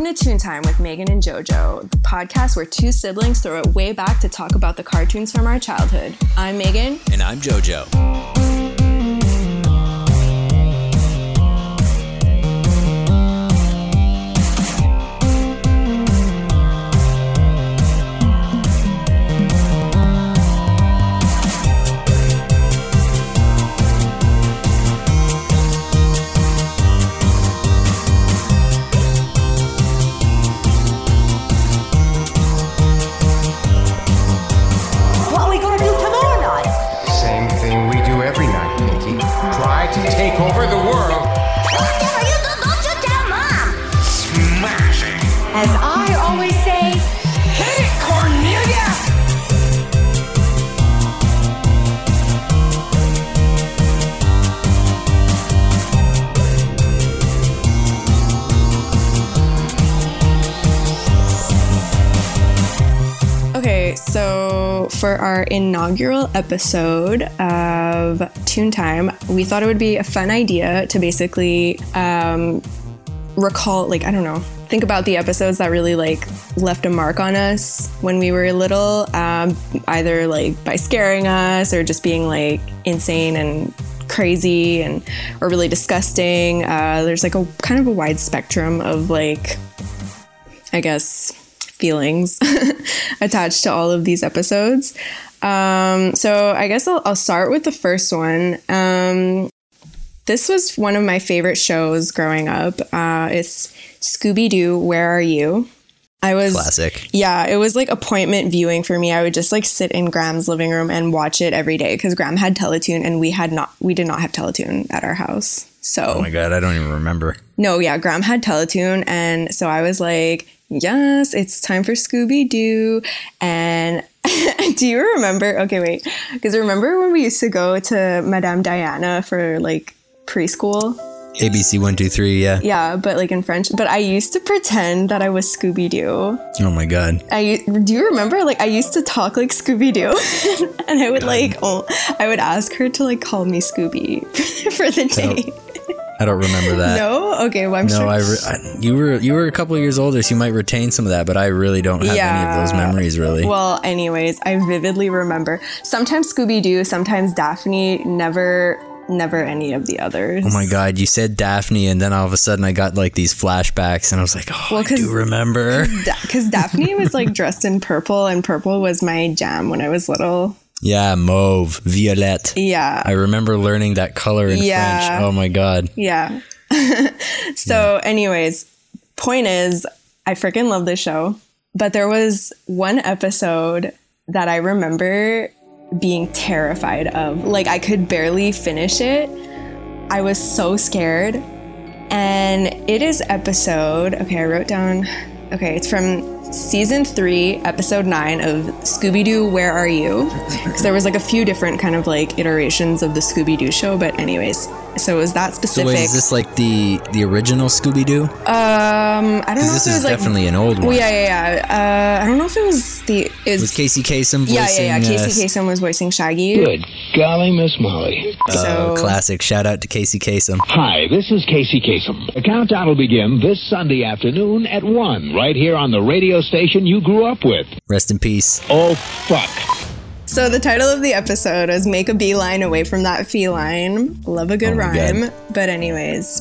Welcome to Toontime with Megan and JoJo, the podcast where two siblings throw it way back to talk about the cartoons from our childhood. I'm Megan. And I'm JoJo. For our inaugural episode of Toontime, we thought it would be a fun idea to basically recall, think about the episodes that really left a mark on us when we were little, either by scaring us or just being insane and crazy and or really disgusting. There's a kind of a wide spectrum of I guess feelings attached to all of these episodes. So I guess I'll start with the first one. This was one of my favorite shows growing up. It's Scooby-Doo, Where Are You? Classic. Yeah, it was appointment viewing for me. I would just sit in Graham's living room and watch it every day because Graham had Teletoon and we did not have Teletoon at our house. So oh my God, I don't even remember. No, yeah, Graham had Teletoon and so I was yes, it's time for Scooby-Doo. And do you remember? Okay, wait. Because remember when we used to go to Madame Diana for preschool? ABC 1, 2, 3, yeah. Yeah, but in French. But I used to pretend that I was Scooby-Doo. Oh my God. Do you remember? I used to talk like Scooby-Doo. And I would I would ask her to call me Scooby for the day. Oh. I don't remember that. No? Okay, well, I'm sure. No, you were a couple of years older, so you might retain some of that, but I really don't have any of those memories, really. Well, anyways, I vividly remember. Sometimes Scooby-Doo, sometimes Daphne, never any of the others. Oh my God, you said Daphne, and then all of a sudden I got these flashbacks, and I was I do remember. Because Daphne was dressed in purple, and purple was my jam when I was little. Yeah, mauve, violette. Yeah. I remember learning that color in French. Oh my God. Yeah. Anyways, point is, I freaking love this show. But there was one episode that I remember being terrified of. I could barely finish it. I was so scared. And it is episode... Okay, I wrote down... Okay, it's from... Season 3, Episode 9 of Scooby-Doo, Where Are You? Because there was a few different kind of iterations of the Scooby-Doo show, but anyways, so it was that specific. So wait, is this the original Scooby-Doo? I don't know. This if it is was, definitely an old one. Oh, yeah. I don't know if it was was Casey Kasem voicing? Yeah. Casey Kasem was voicing Shaggy. Good golly, Miss Molly. Oh, classic! Shout out to Casey Kasem. Hi, this is Casey Kasem. The countdown will begin this Sunday afternoon at 1, right here on the radio station you grew up with. Rest in peace. Oh, fuck. So the title of the episode is Make a Beeline Away from That Feline. Love a good rhyme. God. But anyways,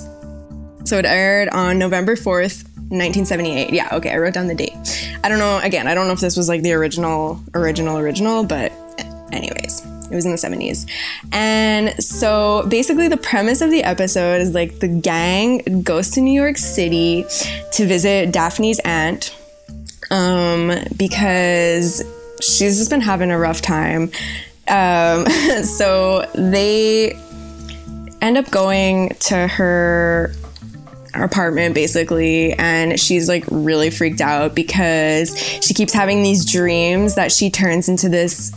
so it aired on November 4th, 1978. Yeah, okay, I wrote down the date. I don't know, again, I don't know if this was the original, but anyways, it was in the 70s. And so basically the premise of the episode is the gang goes to New York City to visit Daphne's aunt, because she's just been having a rough time. So they end up going to her apartment basically, and she's really freaked out because she keeps having these dreams that she turns into this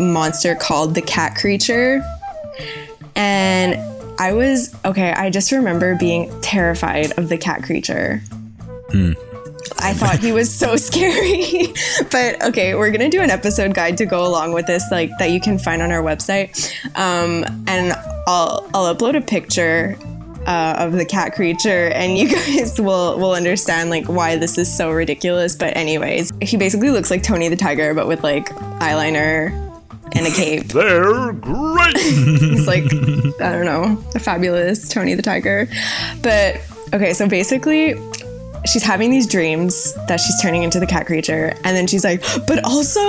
monster called the cat creature. And I just remember being terrified of the cat creature. I thought he was so scary. But okay, we're going to do an episode guide to go along with this, that you can find on our website. And I'll upload a picture of the cat creature, and you guys will understand like why this is so ridiculous. But anyways, he basically looks like Tony the Tiger, but with like eyeliner and a cape. They're great. He's like, I don't know, a fabulous Tony the Tiger. But okay, so basically she's having these dreams that she's turning into the cat creature, and then she's like, but also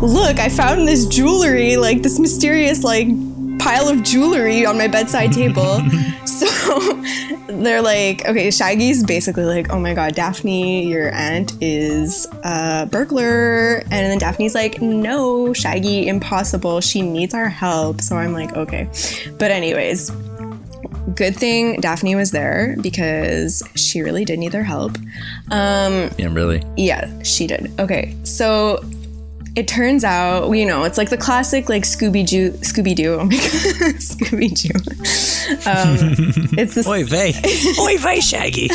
look, I found this jewelry, like this mysterious like pile of jewelry on my bedside table. So they're like, okay, Shaggy's basically like, oh my god, Daphne, your aunt is a burglar. And then Daphne's like, no, Shaggy, impossible, she needs our help. So I'm like, okay. But anyways, good thing Daphne was there, because she really did need their help. Yeah, really? Yeah, she did. Okay, so it turns out, you know, it's like the classic, like, Scooby-Doo. Oh my god, Scooby-Doo. It's this... Oy vey. Oy vey, Shaggy.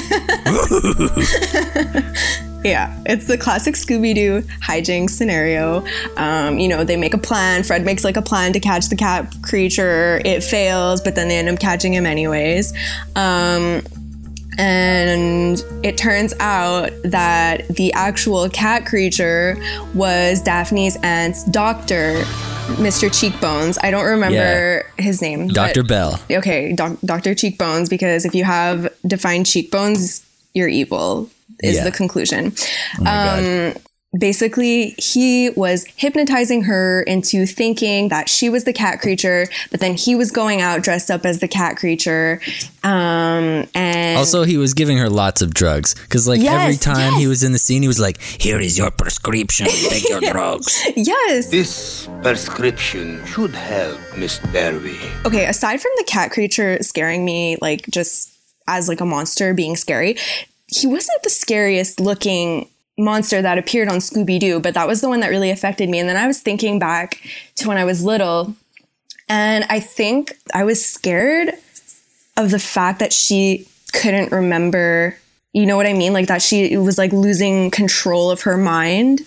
Yeah, it's the classic Scooby-Doo hijinks scenario. You know, they make a plan. Fred makes, like, a plan to catch the cat creature. It fails, but then they end up catching him anyways. And it turns out that the actual cat creature was Daphne's aunt's doctor, Mr. Cheekbones. I don't remember his name. Dr. Bell. Okay, Dr. Cheekbones, because if you have defined cheekbones, you're evil, is the conclusion. Oh my God. Basically, he was hypnotizing her into thinking that she was the cat creature, but then he was going out dressed up as the cat creature. And also, he was giving her lots of drugs, because like every time he was in the scene, he was like, here is your prescription, take your drugs. Yes. This prescription should help, Miss Derby. Okay, aside from the cat creature scaring me, like just as like a monster being scary, he wasn't the scariest looking monster that appeared on Scooby-Doo, but that was the one that really affected me. And then I was thinking back to when I was little, and I think I was scared of the fact that she couldn't remember, you know what I mean? Like that she was like losing control of her mind.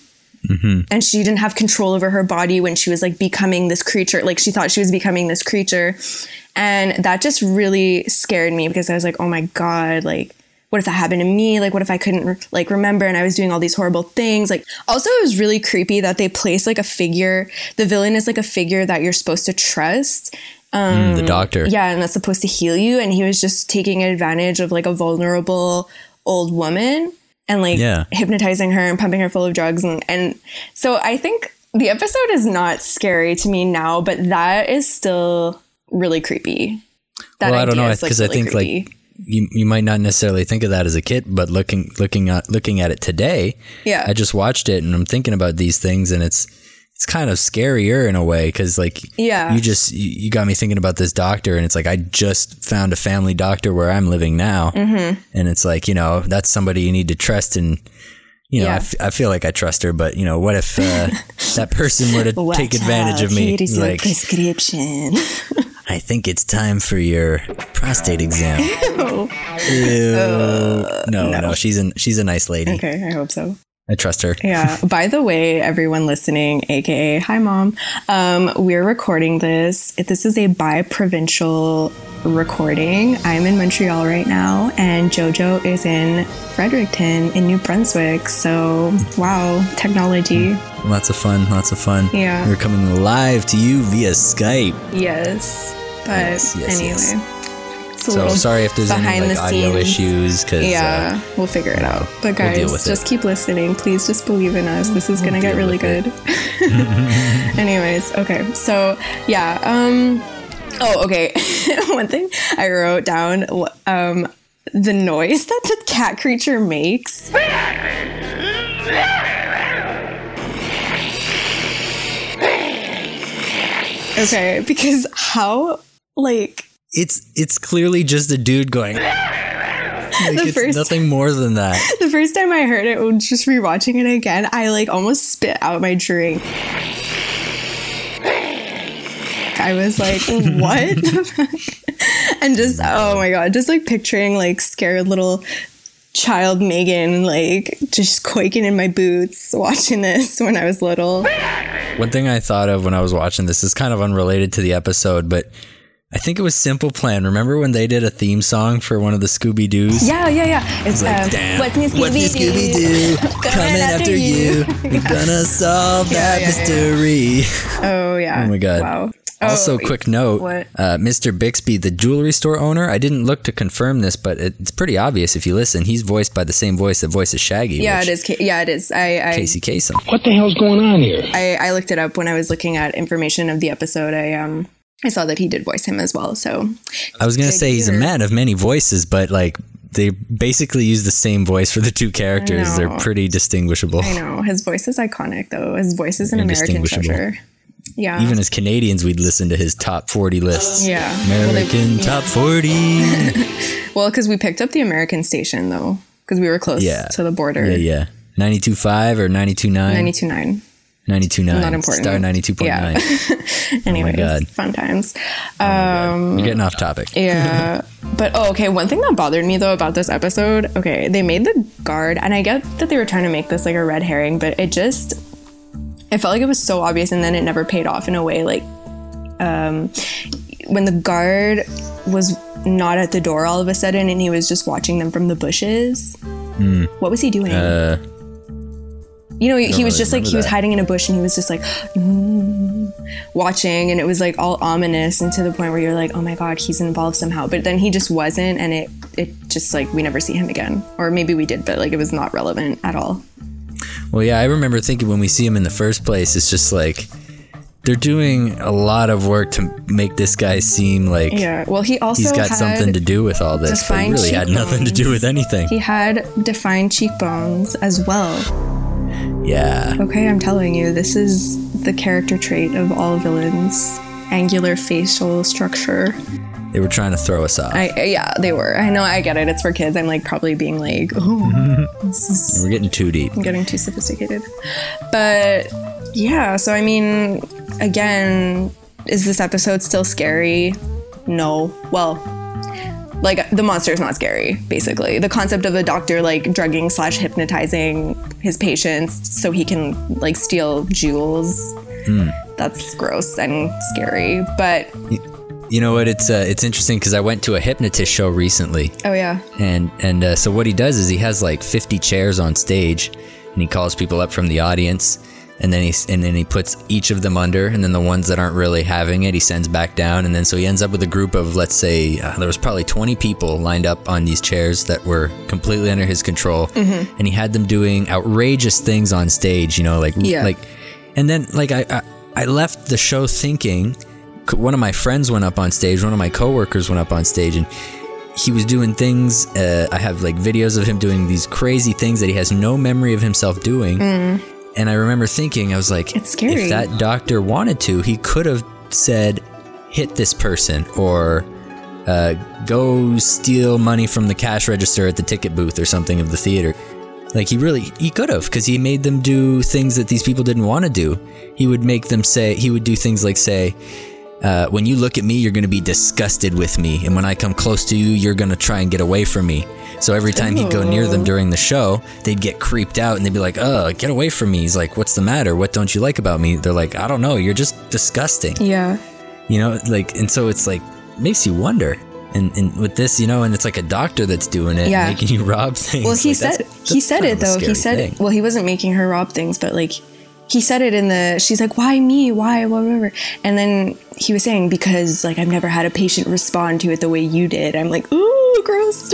Mm-hmm. And she didn't have control over her body when she was like becoming this creature. Like she thought she was becoming this creature. And that just really scared me, because I was like, oh my God, like, what if that happened to me? Like, what if I couldn't like remember and I was doing all these horrible things? Like, also, it was really creepy that they place like a figure. The villain is like a figure that you're supposed to trust. The doctor. Yeah. And that's supposed to heal you. And he was just taking advantage of like a vulnerable old woman and like hypnotizing her and pumping her full of drugs. And so I think the episode is not scary to me now, but that is still really creepy. That well, I don't know. Because like, really I think creepy. Like, You might not necessarily think of that as a kid, but looking at it today, I just watched it and I'm thinking about these things, and it's kind of scarier in a way, because like you got me thinking about this doctor, and it's like I just found a family doctor where I'm living now, and it's like, you know, that's somebody you need to trust, and you know I feel like I trust her, but you know, what if that person were to take advantage of me? Here is like your prescription. I think it's time for your prostate exam. Ew. Ew. No, she's a nice lady. Okay, I hope so. I trust her. Yeah. By the way, everyone listening, aka hi mom, we're recording this. This is a bi-provincial recording. I'm in Montreal right now, and JoJo is in Fredericton in New Brunswick. So wow, technology. Lots of fun. Yeah. We're coming live to you via Skype. Yes. But anyway. Yes. So sorry if there's any like audio issues, because we'll figure it out. But guys, we'll just keep listening. Please just believe in us. This is gonna get really good. Anyways, okay. So yeah, oh, okay. One thing I wrote down, the noise that the cat creature makes. Okay, because how, like... It's clearly just a dude going... Like it's nothing more than that. The first time I heard it, just rewatching it again, I like almost spit out my drink. I was like, what the fuck? And just, oh my God, just like picturing like scared little child Megan, like just quaking in my boots watching this when I was little. One thing I thought of when I was watching this is kind of unrelated to the episode, but I think it was Simple Plan. Remember when they did a theme song for one of the Scooby-Doos? Yeah. It's like, damn, what's new Scooby-Doo? Coming after you. We're gonna solve that mystery. Oh, yeah. Oh, my God. Wow. Also, quick note, Mr. Bixby, the jewelry store owner, I didn't look to confirm this, but it's pretty obvious if you listen. He's voiced by the same voice that voices Shaggy. Yeah, it is. Casey Kasem. What the hell's going on here? I looked it up when I was looking at information of the episode. I saw that he did voice him as well, so... I was going to say he's a man of many voices, but, like, they basically use the same voice for the two characters. They're pretty distinguishable. I know. His voice is iconic, though. His voice is an American treasure. Yeah. Even as Canadians, we'd listen to his top 40 lists. Yeah. Top 40. Well, because we picked up the American station, though, because we were close to the border. Yeah. 92.5 or 92.9? 92.9. 92.9. Not important. Star 92.9. Yeah. Anyways, oh my God. Fun times. You're getting off topic. Yeah. But, one thing that bothered me, though, about this episode, they made the guard, and I get that they were trying to make this like a red herring, but I felt like it was so obvious, and then it never paid off in a way. Like, when the guard was not at the door all of a sudden, and he was just watching them from the bushes. Mm. What was he doing? He was just like, he was hiding in a bush and he was just like watching, and it was like all ominous and to the point where you're like, oh my God, he's involved somehow. But then he just wasn't, and it just like, we never see him again. Or maybe we did, but like it was not relevant at all. Well, yeah, I remember thinking when we see him in the first place, it's just like, they're doing a lot of work to make this guy seem like he also he's got something to do with all this, but he really had nothing to do with anything. He had defined cheekbones as well. Yeah. Okay, I'm telling you, this is the character trait of all villains. Angular facial structure. They were trying to throw us off. They were. I know, I get it. It's for kids. I'm like probably being like, we're getting too deep. I'm getting too sophisticated. But yeah, so I mean, again, is this episode still scary? No. Well, like the monster is not scary, basically. The concept of a doctor like drugging / hypnotizing his patients so he can like steal jewels. Mm. That's gross and scary, but... You know what? It's interesting because I went to a hypnotist show recently. Oh, yeah. And so what he does is he has like 50 chairs on stage, and he calls people up from the audience, and then he puts each of them under, and then the ones that aren't really having it, he sends back down. And then so he ends up with a group of, let's say, there was probably 20 people lined up on these chairs that were completely under his control. Mm-hmm. And he had them doing outrageous things on stage, you know, like... Yeah. Like, and then like I left the show thinking... One of my friends went up on stage. One of my coworkers went up on stage, and he was doing things. I have like videos of him doing these crazy things that he has no memory of himself doing. Mm. And I remember thinking, I was like, it's scary. If that doctor wanted to, he could have said, hit this person, or go steal money from the cash register at the ticket booth or something of the theater. Like he could have, because he made them do things that these people didn't want to do. He would do things like say, when you look at me, you're going to be disgusted with me. And when I come close to you, you're going to try and get away from me. So every time he'd go near them during the show, they'd get creeped out and they'd be like, oh, get away from me. He's like, what's the matter? What don't you like about me? They're like, I don't know. You're just disgusting. Yeah. You know, like, and so it's like, makes you wonder. And with this, you know, and it's like a doctor that's doing it, making you rob things. Well, he wasn't making her rob things, but like, he said it she's like, why me? Why? Whatever. And then he was saying, because like, I've never had a patient respond to it the way you did. I'm like, ooh, gross.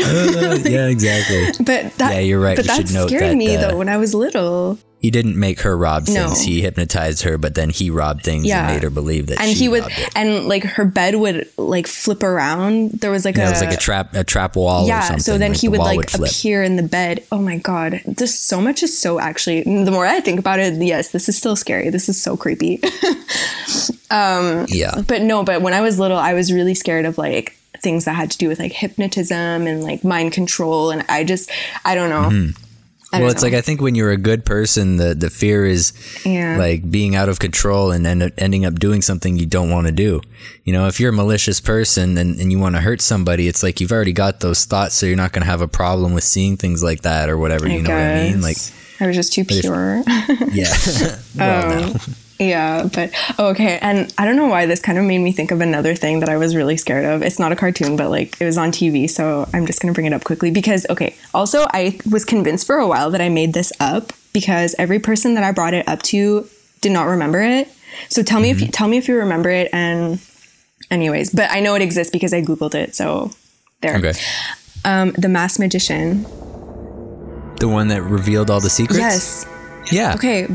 Yeah, exactly. But you're right. But that scared me though when I was little. He didn't make her rob things. He hypnotized her, but then he robbed things and made her believe that and like her bed would like flip around. There was like it was like a trap wall or something. So then like he would like appear in the bed. Oh my God. There's so much is so actually, the more I think about it, yes, this is still scary. This is so creepy. But when I was little, I was really scared of like things that had to do with like hypnotism and like mind control. And I don't know. Mm-hmm. Well, it's like, I think when you're a good person, the fear is like being out of control and then ending up doing something you don't want to do. You know, if you're a malicious person and you want to hurt somebody, it's like you've already got those thoughts, so you're not going to have a problem with seeing things like that or whatever. You know what I mean? Like, I was just too pure. Yeah. Well, no. Yeah, but okay. And I don't know why this kind of made me think of another thing that I was really scared of. It's not a cartoon, but like it was on TV. So I'm just going to bring it up quickly because, okay. Also, I was convinced for a while that I made this up because every person that I brought it up to did not remember it. So tell me if you remember it. And anyways, but I know it exists because I Googled it. So there. Okay. The Masked Magician. The one that revealed all the secrets? Yes. Yeah. Okay.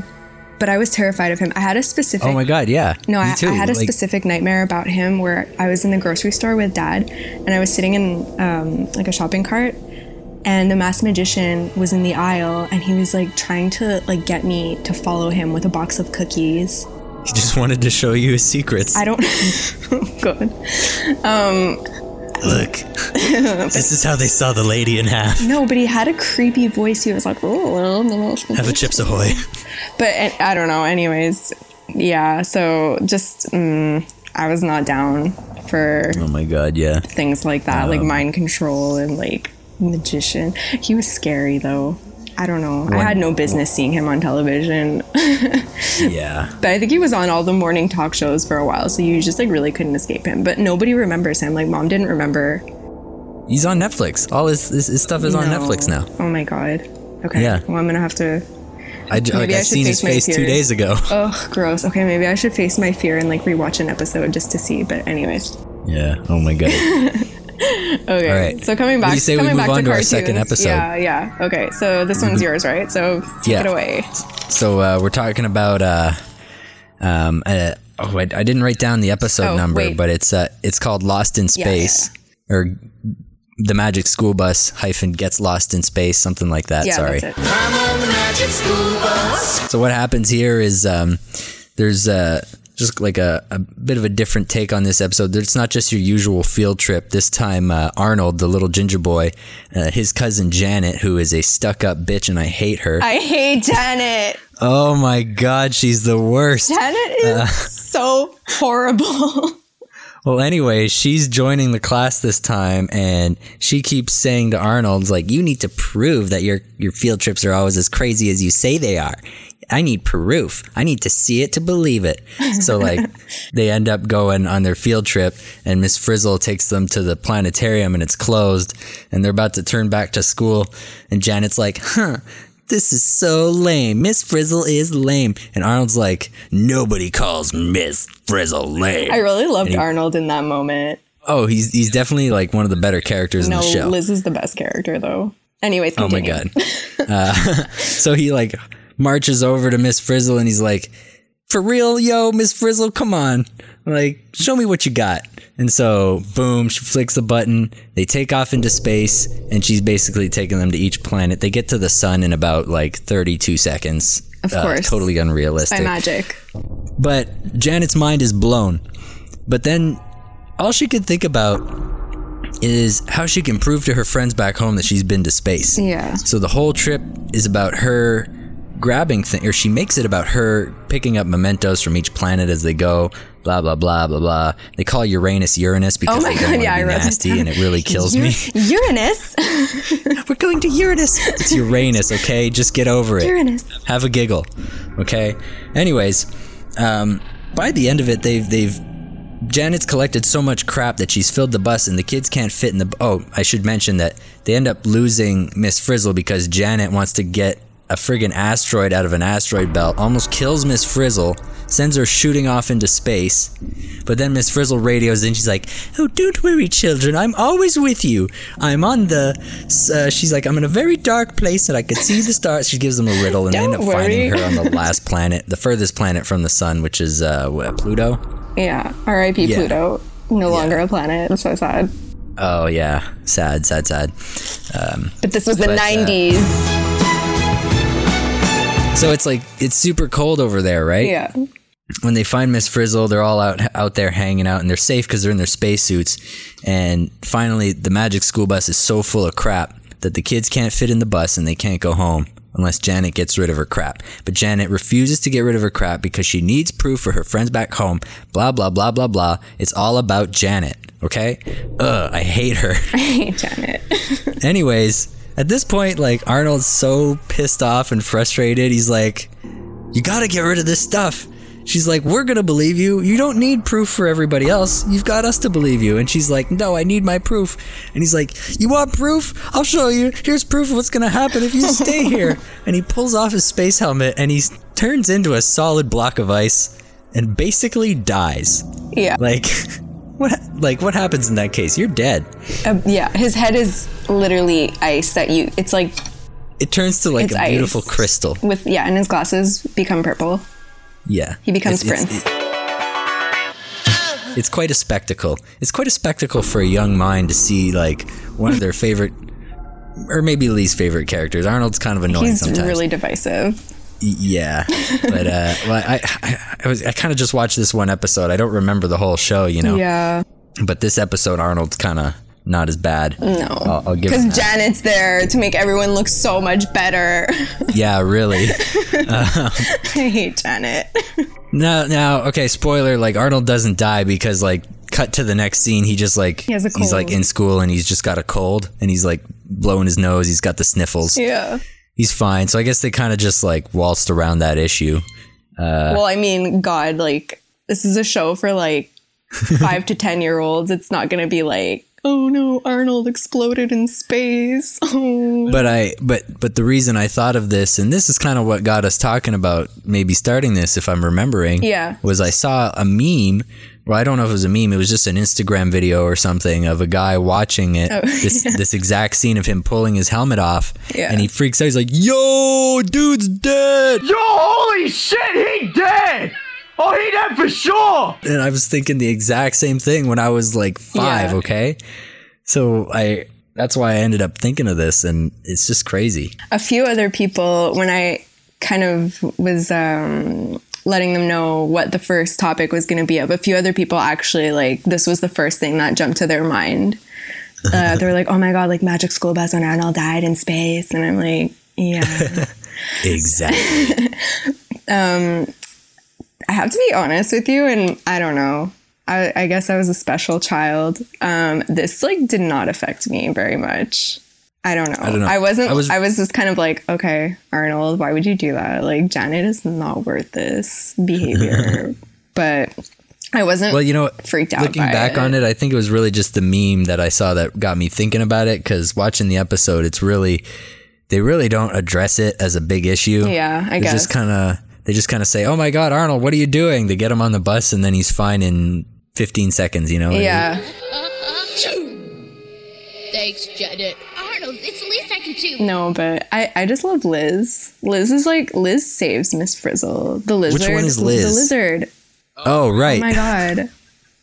But I was terrified of him. I had a specific... Oh my God, yeah. No, I had a specific nightmare about him where I was in the grocery store with Dad and I was sitting in like a shopping cart and the Masked Magician was in the aisle and he was like trying to like get me to follow him with a box of cookies. He just wanted to show you his secrets. I don't... Oh God. Look, this is how they saw the lady in half. No, but he had a creepy voice. He was like, oh, have a Chips Ahoy. But I don't know. Anyways, yeah. So just I was not down for. Oh my God! Yeah. Things like that, like mind control and like magician. He was scary though. I don't know. I had no business seeing him on television. Yeah. But I think he was on all the morning talk shows for a while, so you just like really couldn't escape him. But nobody remembers him. Like Mom didn't remember. He's on Netflix. All his stuff is on Netflix now. Oh my God. Okay. Yeah. Well, I'm gonna have to. I've seen his face 2 days ago. Oh, gross. Okay, maybe I should face my fear and like rewatch an episode just to see. But anyways. Yeah. Oh my God. Okay, all right. So coming back, you say we move on to our second episode. Yeah. Okay, so this one's yours, right? So take it away. So we're talking about. I didn't write down the episode number, but it's called Lost in Space, or The Magic School Bus - Gets Lost in Space, something like that. Yeah, sorry. That's it. I'm on the Magic School Bus. So what happens here is there's just like a bit of a different take on this episode. It's not just your usual field trip. This time, Arnold, the little ginger boy, his cousin Janet, who is a stuck-up bitch, and I hate her. I hate Janet. Oh, my God. She's the worst. Janet is so horrible. Well, anyway, she's joining the class this time, and she keeps saying to Arnold, like, you need to prove that your field trips are always as crazy as you say they are. I need proof. I need to see it to believe it. So, like, they end up going on their field trip, and Miss Frizzle takes them to the planetarium, and it's closed, and they're about to turn back to school, and Janet's like, this is so lame. Miss Frizzle is lame. And Arnold's like, nobody calls Miss Frizzle lame. I really loved Arnold in that moment. Oh, he's definitely like one of the better characters in the show. No, Liz is the best character though. Anyways, continue. Oh my God. So he like marches over to Miss Frizzle and he's like, for real, yo, Miss Frizzle, come on. Like, show me what you got. And so, boom, she flicks the button. They take off into space, and she's basically taking them to each planet. They get to the sun in about, like, 32 seconds. Of course. Totally unrealistic. By magic. But Janet's mind is blown. But then all she could think about is how she can prove to her friends back home that she's been to space. Yeah. So the whole trip is about her grabbing thing, or she makes it about her picking up mementos from each planet as they go, blah blah blah blah blah. They call Uranus Uranus because they don't want to be nasty, and it really kills me. Uranus. We're going to Uranus. It's Uranus, okay? Just get over it. Uranus. Have a giggle, okay? Anyways, by the end of it, they've Janet's collected so much crap that she's filled the bus and the kids can't fit in the... Oh, I should mention that they end up losing Miss Frizzle because Janet wants to get a friggin' asteroid out of an asteroid belt, almost kills Miss Frizzle, sends her shooting off into space, but then Miss Frizzle radios in, she's like, oh, don't worry, children, I'm always with you. I'm on the... she's like, I'm in a very dark place and I could see the stars. She gives them a riddle and they end up finding her on the last planet, the furthest planet from the sun, which is Pluto? Yeah, R.I.P. Yeah. Pluto. No longer a planet. That's so sad. Oh, yeah. Sad. But this was the 90s. So it's like, it's super cold over there, right? Yeah. When they find Miss Frizzle, they're all out there hanging out, and they're safe because they're in their spacesuits. And finally, the Magic School Bus is so full of crap that the kids can't fit in the bus and they can't go home unless Janet gets rid of her crap. But Janet refuses to get rid of her crap because she needs proof for her friends back home. Blah, blah, blah, blah, blah. It's all about Janet, okay? I hate her. I hate Janet. Anyways, at this point, like, Arnold's so pissed off and frustrated. He's like, you gotta get rid of this stuff. She's like, we're going to believe you. You don't need proof for everybody else. You've got us to believe you. And she's like, no, I need my proof. And he's like, you want proof? I'll show you. Here's proof of what's going to happen if you stay here. And he pulls off his space helmet and he turns into a solid block of ice and basically dies. Yeah. Like what happens in that case? You're dead. Yeah. His head is literally ice that you, it's like. It turns to like a beautiful crystal. With, yeah. And his glasses become purple. Yeah. He becomes Prince. It's quite a spectacle. It's quite a spectacle for a young mind to see, like, one of their favorite, or maybe Lee's favorite characters. Arnold's kind of annoying sometimes. He's really divisive. Yeah. But well, I kind of just watched this one episode. I don't remember the whole show, you know? Yeah. But this episode, Arnold's kind of not as bad. No. I'll give it that. Because Janet's there to make everyone look so much better. Yeah, really. I hate Janet. No, okay, spoiler, like, Arnold doesn't die because, like, cut to the next scene, he just, like, he's, like, in school and he's just got a cold and he's, like, blowing his nose, he's got the sniffles. Yeah. He's fine. So I guess they kind of just, like, waltzed around that issue. Well, I mean, God, like, this is a show for, like, 5 to 10-year-olds. It's not going to be, like, oh no, Arnold exploded in space. Oh. But the reason I thought of this, and this is kind of what got us talking about maybe starting this, if I'm remembering, was I saw a meme. Well, I don't know if it was a meme. It was just an Instagram video or something of a guy watching it. This exact scene of him pulling his helmet off. Yeah. And he freaks out. He's like, yo, dude's dead. Yo, holy shit, he dead. Oh, he dead for sure! And I was thinking the exact same thing when I was like 5, okay? So that's why I ended up thinking of this, and it's just crazy. A few other people, when I kind of was letting them know what the first topic was going to be of, a few other people actually, like, this was the first thing that jumped to their mind. They were like, oh my God, like Magic School Bus when Arnold died in space. And I'm like, yeah. Exactly. I have to be honest with you, and I don't know. I guess I was a special child. This like did not affect me very much. I don't know. I was just kind of like, okay, Arnold, why would you do that? Like, Janet is not worth this behavior. But I wasn't. Well, you know, freaked out. Looking back on it, I think it was really just the meme that I saw that got me thinking about it. Because watching the episode, they really don't address it as a big issue. Yeah, I guess. Just kind of. They just kind of say, oh my God, Arnold, what are you doing? They get him on the bus and then he's fine in 15 seconds, you know? Yeah. Thanks, Janet. Arnold, it's the least I can do. No, but I just love Liz. Liz saves Miss Frizzle. The lizard. Which one is Liz? The lizard. Oh, right. Oh my God.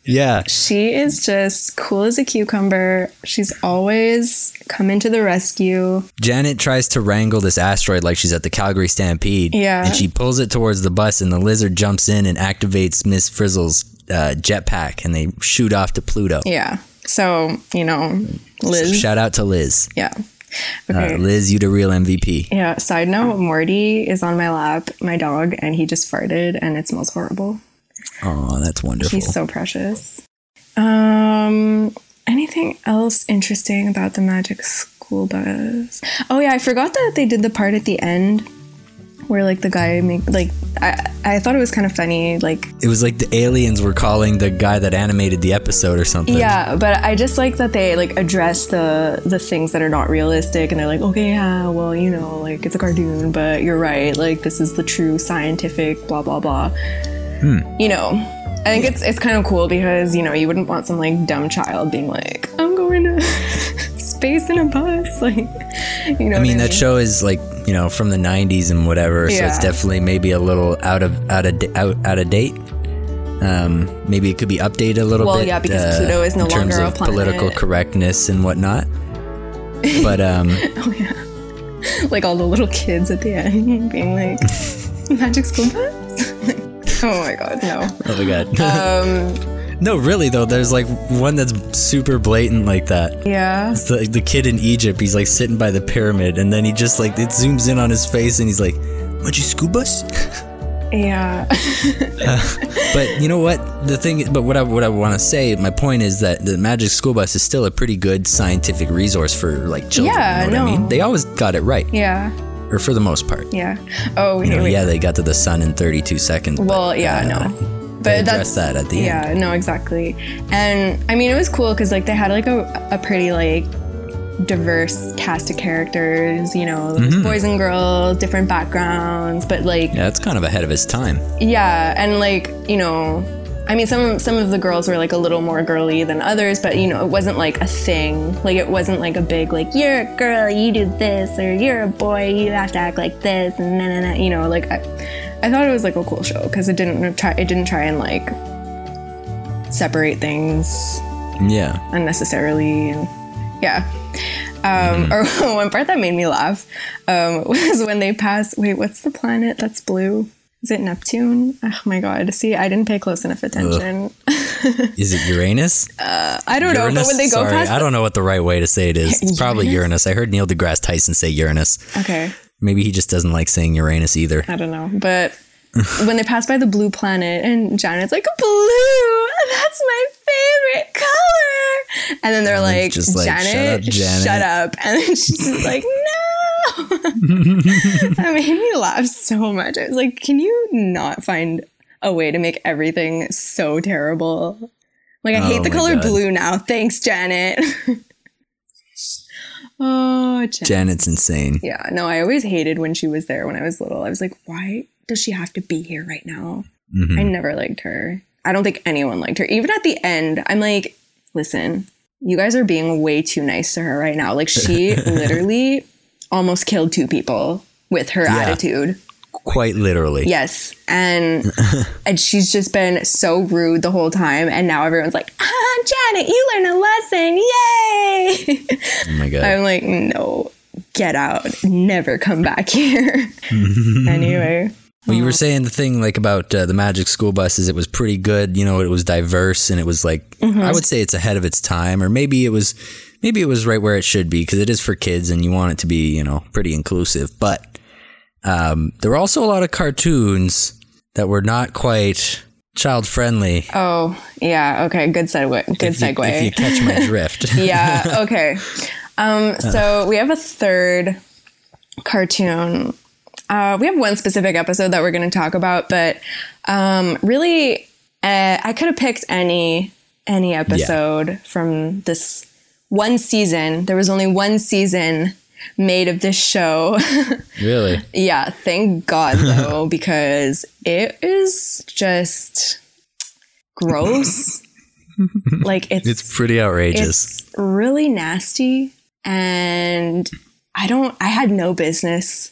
Yeah. She is just cool as a cucumber. She's always coming to the rescue. Janet tries to wrangle this asteroid like she's at the Calgary Stampede. Yeah. And she pulls it towards the bus and the lizard jumps in and activates Miss Frizzle's jetpack and they shoot off to Pluto. Yeah. So, you know, Liz. So shout out to Liz. Yeah. Okay. Liz, you the real MVP. Yeah. Side note, Morty is on my lap, my dog, and he just farted and it smells horrible. Oh, that's wonderful. He's so precious. Anything else interesting about the Magic School Bus? Oh yeah, I forgot that they did the part at the end where like the guy I thought it was kind of funny. Like it was like the aliens were calling the guy that animated the episode or something. Yeah, but I just like that they like address the things that are not realistic and they're like, okay, yeah, well, you know, like it's a cartoon, but you're right. Like this is the true scientific blah blah blah. You know, I think it's kind of cool because, you know, you wouldn't want some like dumb child being like, I'm going to space in a bus. Like, you know, I mean, that show is like, you know, from the 90s and whatever. Yeah. So it's definitely maybe a little out of date. Maybe it could be updated a little bit. Well, yeah, because Pluto is no longer a planet. In terms of political correctness and whatnot. But, oh, yeah. Like all the little kids at the end being like, Magic School Bus? Oh my God, no. Oh my God. No, really though, there's like one that's super blatant like that. Yeah. It's like the kid in Egypt, he's like sitting by the pyramid and then he just like, it zooms in on his face and he's like, Magic School Bus? Yeah. But you know what? The thing is, but what I want to say, my point is that the Magic School Bus is still a pretty good scientific resource for like children. Yeah, you know what I mean? They always got it right. Yeah. or for the most part. Yeah. Oh, you know, yeah, they got to the sun in 32 seconds. Well, but, yeah, no. But address that at the end. Yeah, no, exactly. And I mean, it was cool because like they had like a pretty like diverse cast of characters, you know, mm-hmm. boys and girls, different backgrounds, but like yeah, it's kind of ahead of its time. Yeah, and like, you know, I mean, some of the girls were like a little more girly than others, but you know, it wasn't like a thing. Like it wasn't like a big like you're a girl, you do this, or you're a boy, you have to act like this, and then you know, like. I thought it was like a cool show because it didn't try and like separate things unnecessarily. And yeah. Or one part that made me laugh was when they pass. Wait, what's the planet that's blue? Is it Neptune? Oh my God. See, I didn't pay close enough attention. Is it Uranus? I don't know. But when they go past. I don't know what the right way to say it is. It's probably Uranus. I heard Neil deGrasse Tyson say Uranus. Okay. Maybe he just doesn't like saying Uranus either. I don't know. But when they pass by the blue planet and Janet's like, blue, that's my favorite color. And then they're like, just like Janet, shut up. And then she's just like, no. That made me laugh so much. I was like, can you not find a way to make everything so terrible? Like, I hate the color blue now. Thanks, Janet. Oh, Janet's insane. Yeah, no, I always hated when she was there when I was little. I was like, why does she have to be here right now? Mm-hmm. I never liked her. I don't think anyone liked her. Even at the end, I'm like, listen, you guys are being way too nice to her right now. Like, she literally almost killed two people with her attitude. Quite literally. Yes. And she's just been so rude the whole time. And now everyone's like, Janet, you learned a lesson. Yay. Oh my God. I'm like, no, get out. Never come back here. Anyway. Well, you were saying the thing like about the Magic School Bus is it was pretty good. You know, it was diverse and it was like, I would say it's ahead of its time, or maybe it was right where it should be because it is for kids and you want it to be, you know, pretty inclusive. But there were also a lot of cartoons that were not quite child friendly. Oh, yeah. Okay. Good segue. If you catch my drift. Yeah. Okay. So we have a third cartoon. We have one specific episode that we're going to talk about, but really, I could have picked any episode from this one season. There was only one season made of this show. Really? Yeah, thank God though, because it is just gross. Like it's pretty outrageous. It's really nasty, and I had no business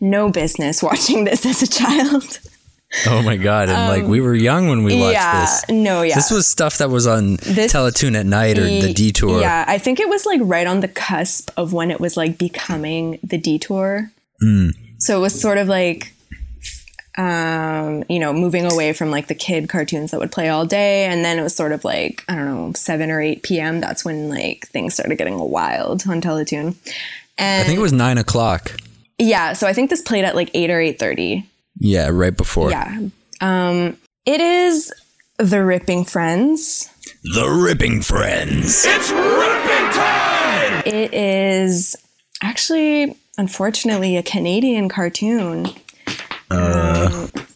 watching this as a child. Oh my God. And like we were young when we watched this. No, yeah. This was stuff that was on Teletoon at night or The Detour. Yeah, I think it was like right on the cusp of when it was like becoming The Detour. Mm. So it was sort of like, you know, moving away from like the kid cartoons that would play all day. And then it was sort of like, I don't know, 7 or 8 p.m. That's when like things started getting wild on Teletoon. And I think it was 9 o'clock. Yeah. So I think this played at like 8 or 8:30. Yeah, right before. Yeah. It is The Ripping Friends. The Ripping Friends. It's ripping time! It is actually, unfortunately, a Canadian cartoon. It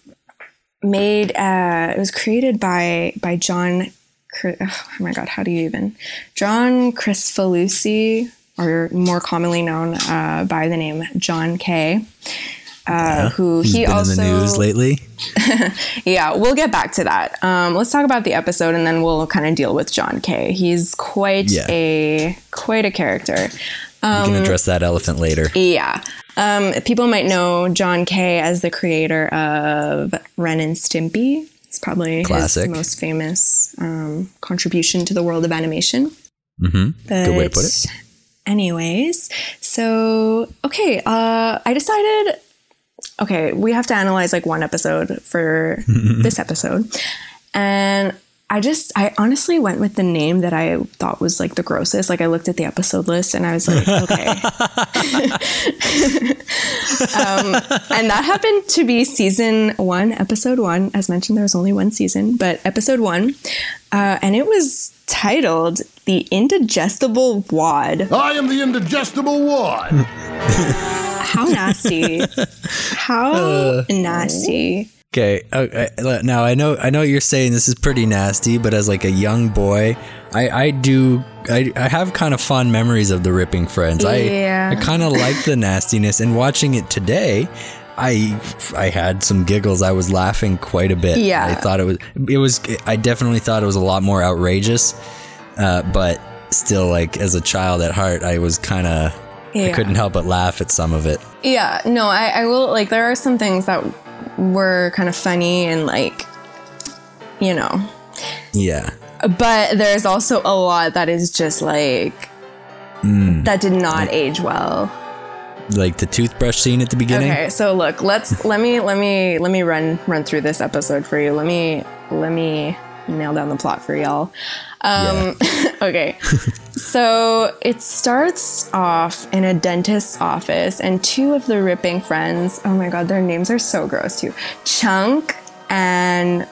was created by John Kricfalusi, or more commonly known by the name John K., who he been also in the news lately. Yeah, we'll get back to that. Let's talk about the episode and then we'll kind of deal with John K. He's quite a character. We can address that elephant later. Yeah. People might know John K as the creator of Ren and Stimpy. It's probably his most famous contribution to the world of animation. Mm-hmm. Good way to put it. Anyways, so okay, I decided. Okay, we have to analyze like one episode for this episode. And I honestly went with the name that I thought was like the grossest. Like I looked at the episode list and I was like, okay. And that happened to be season 1, episode 1. As mentioned, there was only one season, but episode 1. And it was titled The Indigestible Wad. I am the Indigestible Wad. How nasty. How nasty. Okay. Now I know what you're saying. This is pretty nasty, but as like a young boy, I have kind of fond memories of The Ripping Friends. I kind of like the nastiness, and watching it today, I had some giggles. I was laughing quite a bit. Yeah. I thought I definitely thought it was a lot more outrageous, but still, like, as a child at heart, I was kind of, I couldn't help but laugh at some of it. Yeah, no, I will, like, there are some things that were kind of funny and, like, you know. Yeah. But there's also a lot that is just, like, that did not age well. Like the toothbrush scene at the beginning. Okay, so look, let me run through this episode for you. Let me nail down the plot for y'all. Okay, so it starts off in a dentist's office, and two of the ripping friends. Oh my god, their names are so gross too. Chunk and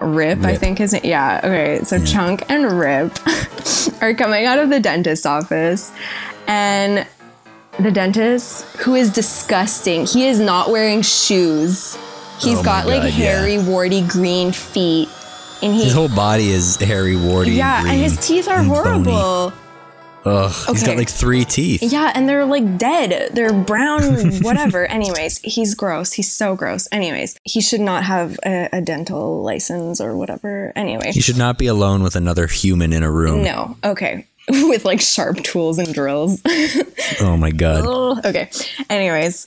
Rip. I think his name. Yeah. Okay, so Chunk and Rip are coming out of the dentist's office, and the dentist, who is disgusting. He is not wearing shoes. He's got like hairy, warty, green feet. And his whole body is hairy, warty. Yeah, and his teeth are horrible. Bony. Ugh, okay. He's got like 3 teeth. Yeah, and they're like dead. They're brown, whatever. Anyways, he's gross. He's so gross. Anyways, he should not have a dental license or whatever. Anyway. He should not be alone with another human in a room. No, okay. With like sharp tools and drills. Oh my god. Okay. Anyways,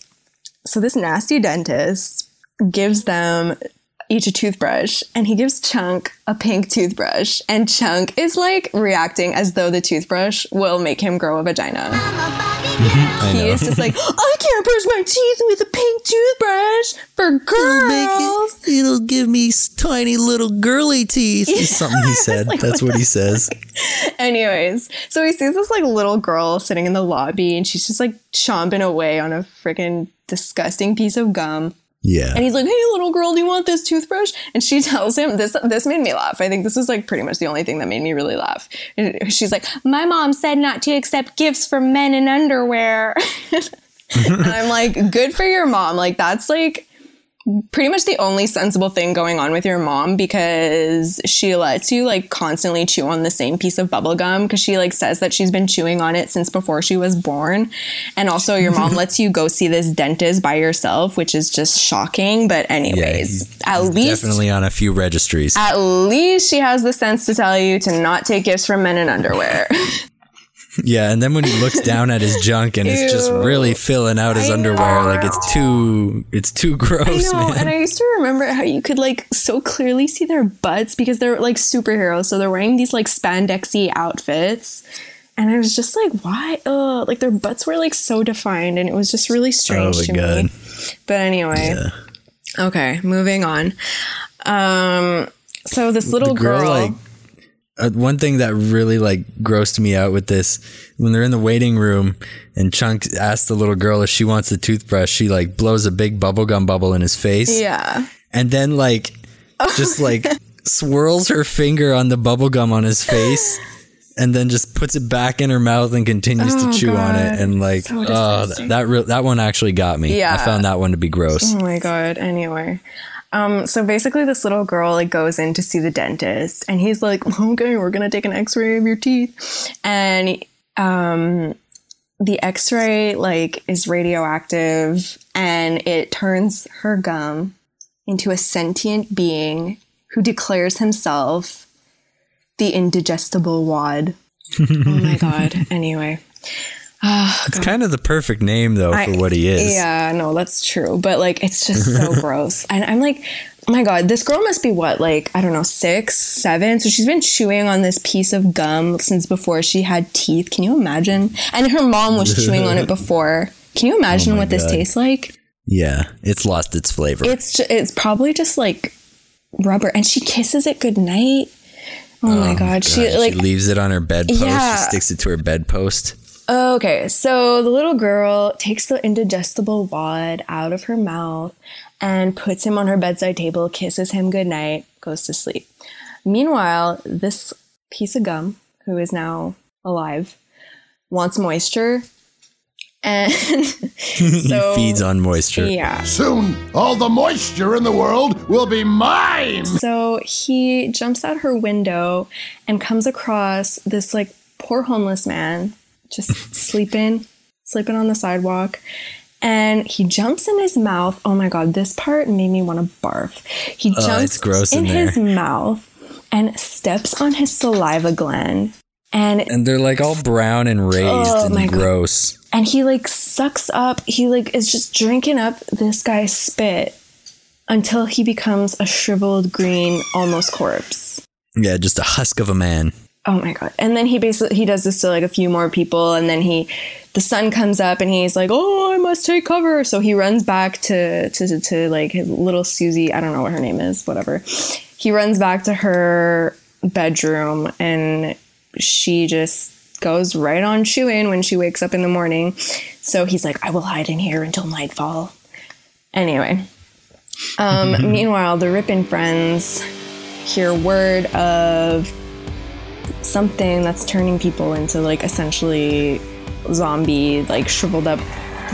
so this nasty dentist gives them each a toothbrush, and he gives Chunk a pink toothbrush, and Chunk is like reacting as though the toothbrush will make him grow a vagina. He is just like, I can't brush my teeth with a pink toothbrush for girls. It'll give me tiny little girly teeth. Yeah. Something he said. Like, that's what he says. Anyways, so he sees this like little girl sitting in the lobby, and she's just like chomping away on a freaking disgusting piece of gum. Yeah. And he's like, hey, little girl, do you want this toothbrush? And she tells him, this made me laugh. I think this is like pretty much the only thing that made me really laugh. And she's like, my mom said not to accept gifts from men in underwear. And I'm like, good for your mom. Like, that's like pretty much the only sensible thing going on with your mom, because she lets you like constantly chew on the same piece of bubble gum, because she like says that she's been chewing on it since before she was born. And also your mom lets you go see this dentist by yourself, which is just shocking. But anyways, at least definitely on a few registries. At least she has the sense to tell you to not take gifts from men in underwear. Yeah, and then when he looks down at his junk and it's just really filling out his underwear, like it's too gross, I know, man. And I used to remember how you could like so clearly see their butts because they're like superheroes, so they're wearing these like spandexy outfits, and I was just like, why? Like their butts were like so defined, and it was just really strange to me. But anyway, okay, moving on. So this little girl. One thing that really like grossed me out with this, when they're in the waiting room and Chunk asks the little girl if she wants the toothbrush, she like blows a big bubblegum bubble in his face. Yeah. And then like just like swirls her finger on the bubblegum on his face and then just puts it back in her mouth and continues to chew on it. And like, so that one actually got me. Yeah. I found that one to be gross. Oh my god. Anyway. So basically this little girl like goes in to see the dentist, and he's like, okay, we're going to take an x-ray of your teeth. And, the x-ray like is radioactive, and it turns her gum into a sentient being who declares himself the indigestible wad. Oh my God. Anyway. It's kind of the perfect name, though, for what he is. Yeah, no, that's true. But, like, it's just so gross. And I'm like, oh my God, this girl must be what, like, I don't know, 6, 7? So she's been chewing on this piece of gum since before she had teeth. Can you imagine? And her mom was chewing on it before. Can you imagine what this tastes like? Yeah, it's lost its flavor. It's probably just, like, rubber. And she kisses it goodnight. Oh my God. She leaves it on her bedpost. Yeah. She sticks it to her bedpost. Okay, so the little girl takes the indigestible wad out of her mouth and puts him on her bedside table, kisses him goodnight, goes to sleep. Meanwhile, this piece of gum, who is now alive, wants moisture And so, he feeds on moisture. Yeah. Soon, all the moisture in the world will be mine. So he jumps out her window and comes across this like poor homeless man just sleeping on the sidewalk. And he jumps in his mouth. Oh my God, this part made me want to barf. He jumps in his mouth and steps on his saliva gland. And they're like all brown and raised and gross. God. And he like sucks up. He like is just drinking up this guy's spit until he becomes a shriveled green almost corpse. Yeah, just a husk of a man. Oh my God. And then he does this to like a few more people, and then the sun comes up and he's like, oh, I must take cover. So he runs back to like his little Susie, I don't know what her name is, whatever. He runs back to her bedroom, and she just goes right on chewing when she wakes up in the morning. So he's like, I will hide in here until nightfall. Anyway. Meanwhile, the Rippin' Friends hear word of something that's turning people into like essentially zombie, like shriveled up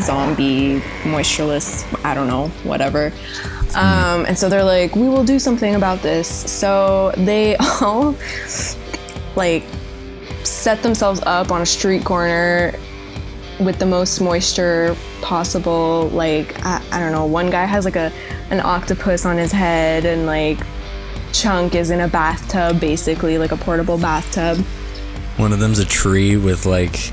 zombie, moistureless, I don't know, whatever. And so they're like, we will do something about this. So they all like set themselves up on a street corner with the most moisture possible. Like, I don't know, one guy has like an octopus on his head, and like Chunk is in a bathtub, basically like a portable bathtub. One of them's a tree with like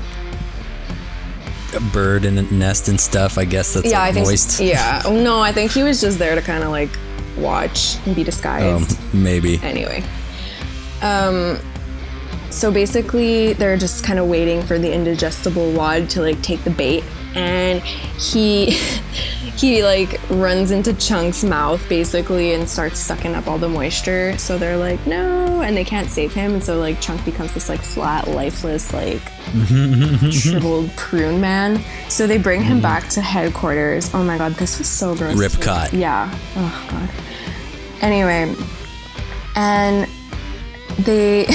a bird in a nest and stuff. I guess that's moist. Yeah. No, I think he was just there to kind of like watch and be disguised. Maybe. Anyway. So basically, they're just kind of waiting for the indigestible wad to like take the bait, and he like runs into Chunk's mouth basically and starts sucking up all the moisture. So they're like, no, and they can't save him, and so like Chunk becomes this like flat, lifeless, like shriveled prune man. So they bring him back to headquarters. Oh my God, this was so gross. Ripcot. Yeah. Oh God. Anyway, and they.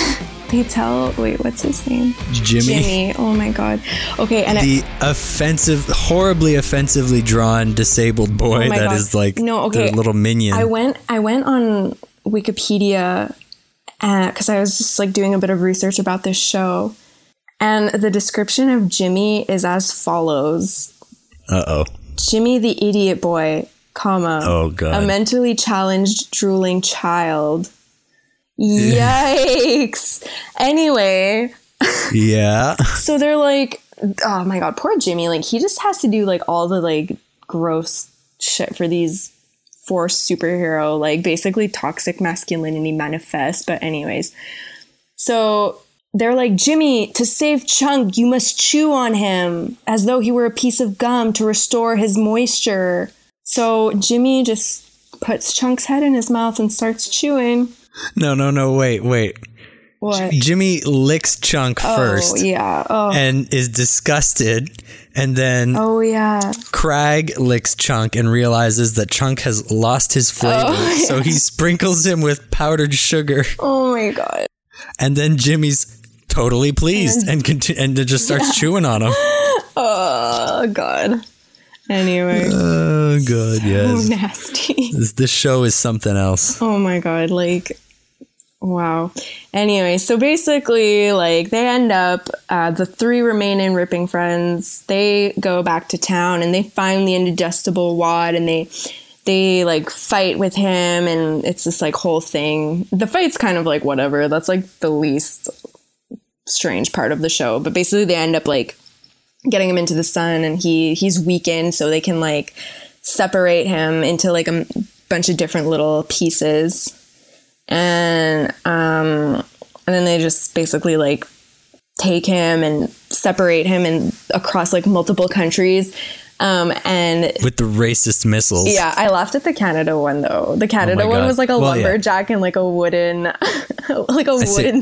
They tell... Wait, what's his name? Jimmy. Oh, my God. Okay, and... horribly offensively drawn disabled boy is like the little minion. I went on Wikipedia because I was just like doing a bit of research about this show. And the description of Jimmy is as follows. Uh-oh. Jimmy the idiot boy, comma. Oh, God. A mentally challenged, drooling child. Yikes. Anyway. Yeah. So they're like, oh my God, poor Jimmy. Like, he just has to do like all the like gross shit for these four superhero, like basically toxic masculinity manifest. But anyways, so they're like, Jimmy, to save Chunk, you must chew on him as though he were a piece of gum to restore his moisture. So Jimmy just puts Chunk's head in his mouth and starts chewing. No, wait. What? Jimmy licks Chunk first. Oh, yeah. Oh. And is disgusted. And then... Oh, yeah. Craig licks Chunk and realizes that Chunk has lost his flavor. Oh, yeah. So he sprinkles him with powdered sugar. Oh, my God. And then Jimmy's totally pleased and just starts chewing on him. Oh, God. Anyway. Oh, God, so yes. Nasty. This show is something else. Oh, my God. Like... Wow. Anyway, so basically, like, they end up, the three remaining Ripping Friends, they go back to town and they find the indigestible wad, and they like fight with him, and it's this like whole thing. The fight's kind of like whatever. That's like the least strange part of the show. But basically they end up like getting him into the sun, and he's weakened, so they can like separate him into like a bunch of different little pieces. And then they just basically like take him and separate him across like multiple countries. And with the racist missiles. Yeah, I laughed at the Canada one though. The Canada one was like a lumberjack and like a wooden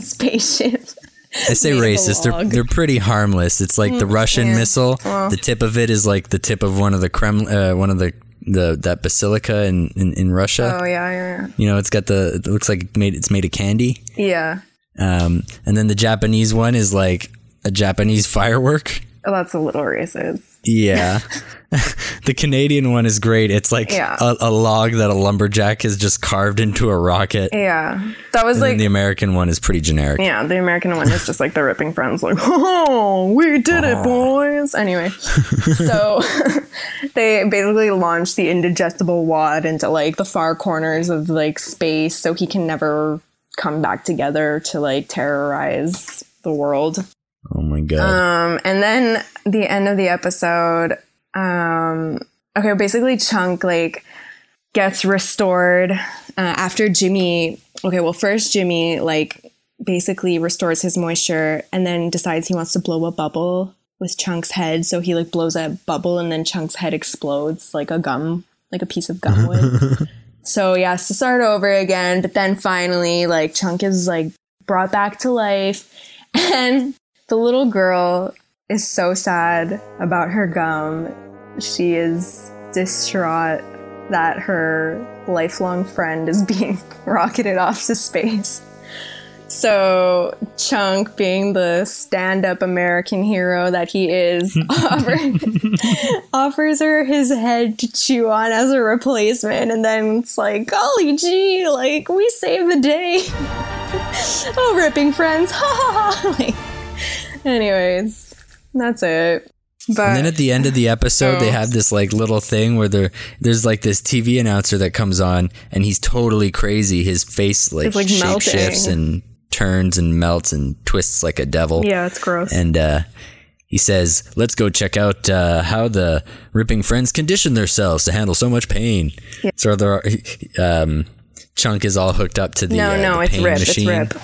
spaceship. I say racist. They're pretty harmless. It's like the Russian missile. Oh. The tip of it is like the tip of one of the that basilica in Russia. Oh yeah. You know, it's got it looks like it's made of candy. Yeah. And then the Japanese one is like a Japanese firework. Oh, that's a little racist. Yeah. The Canadian one is great. It's like a log that a lumberjack has just carved into a rocket. Yeah. That was and the American one is pretty generic. Yeah. The American one is just like The Ripping Friends. Like, oh, we did it, boys. Anyway. So they basically launched the indigestible wad into like the far corners of like space so he can never come back together to like terrorize the world. Oh my God. And then the end of the episode, basically Chunk like gets restored after Jimmy. Okay, well, first Jimmy like basically restores his moisture and then decides he wants to blow a bubble with Chunk's head. So he like blows a bubble and then Chunk's head explodes like a gum, like a piece of gum wood. So he has to start over again. But then finally like Chunk is like brought back to life and the little girl is so sad about her gum. She is distraught that her lifelong friend is being rocketed off to space. So Chunk, being the stand-up American hero that he is, offers her his head to chew on as a replacement. And then it's like, golly gee, like, we saved the day. Oh, ripping friends. Ha ha ha. Like, anyways, that's it. But, and then at the end of the episode, they have this like little thing where there's like this TV announcer that comes on and he's totally crazy. His face like shape shifts and turns and melts and twists like a devil. Yeah, it's gross. And he says, let's go check out how the ripping friends condition themselves to handle so much pain. Yeah. So there are, Chunk is all hooked up to the the pain machine. It's Rip.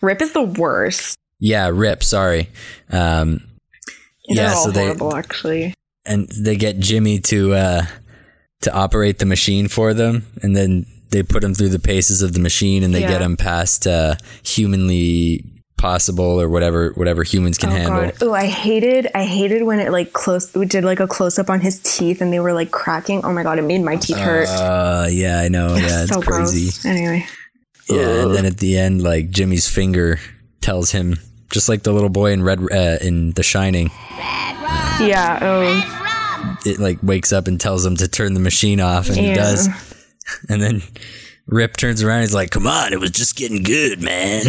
Rip is the worst. Yeah, Rip, sorry. They're all horrible, actually. And they get Jimmy to operate the machine for them, and then they put him through the paces of the machine, and they get him past humanly possible or whatever humans can handle. Oh, I hated when it like did like a close up on his teeth, and they were like cracking. Oh my God, it made my teeth hurt. Yeah, I know. Yeah, it's so crazy. Gross. Anyway. Yeah, and then at the end, like Jimmy's finger tells him, just like the little boy in Red in The Shining. Yeah. It like wakes up and tells him to turn the machine off, and he does. And then Rip turns around. He's like, "Come on, it was just getting good, man."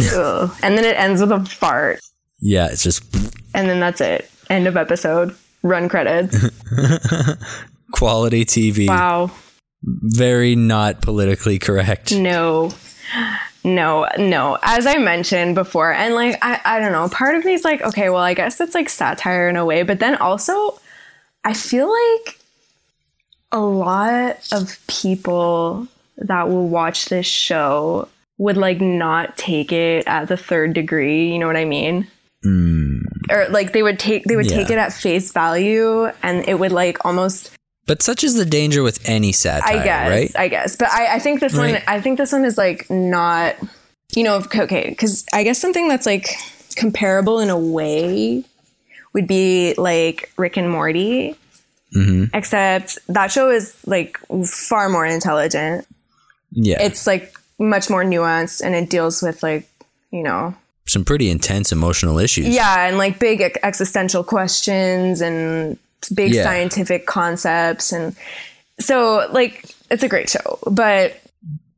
And then it ends with a fart. Yeah, it's just. And then that's it. End of episode. Run credits. Quality TV. Wow. Very not politically correct. No. As I mentioned before, and like, I don't know, part of me is like, okay, well, I guess it's like satire in a way. But then also, I feel like a lot of people that will watch this show would like not take it at the third degree. You know what I mean? Mm. Or like they would take it at face value, and it would like almost... But such is the danger with any satire, right? I guess. But I think this one, is like not, you know, okay. Because I guess something that's like comparable in a way would be like Rick and Morty, except that show is like far more intelligent. Yeah. It's like much more nuanced, and it deals with like, you know, some pretty intense emotional issues. Yeah. And like big existential questions and big scientific concepts, and so like it's a great show. But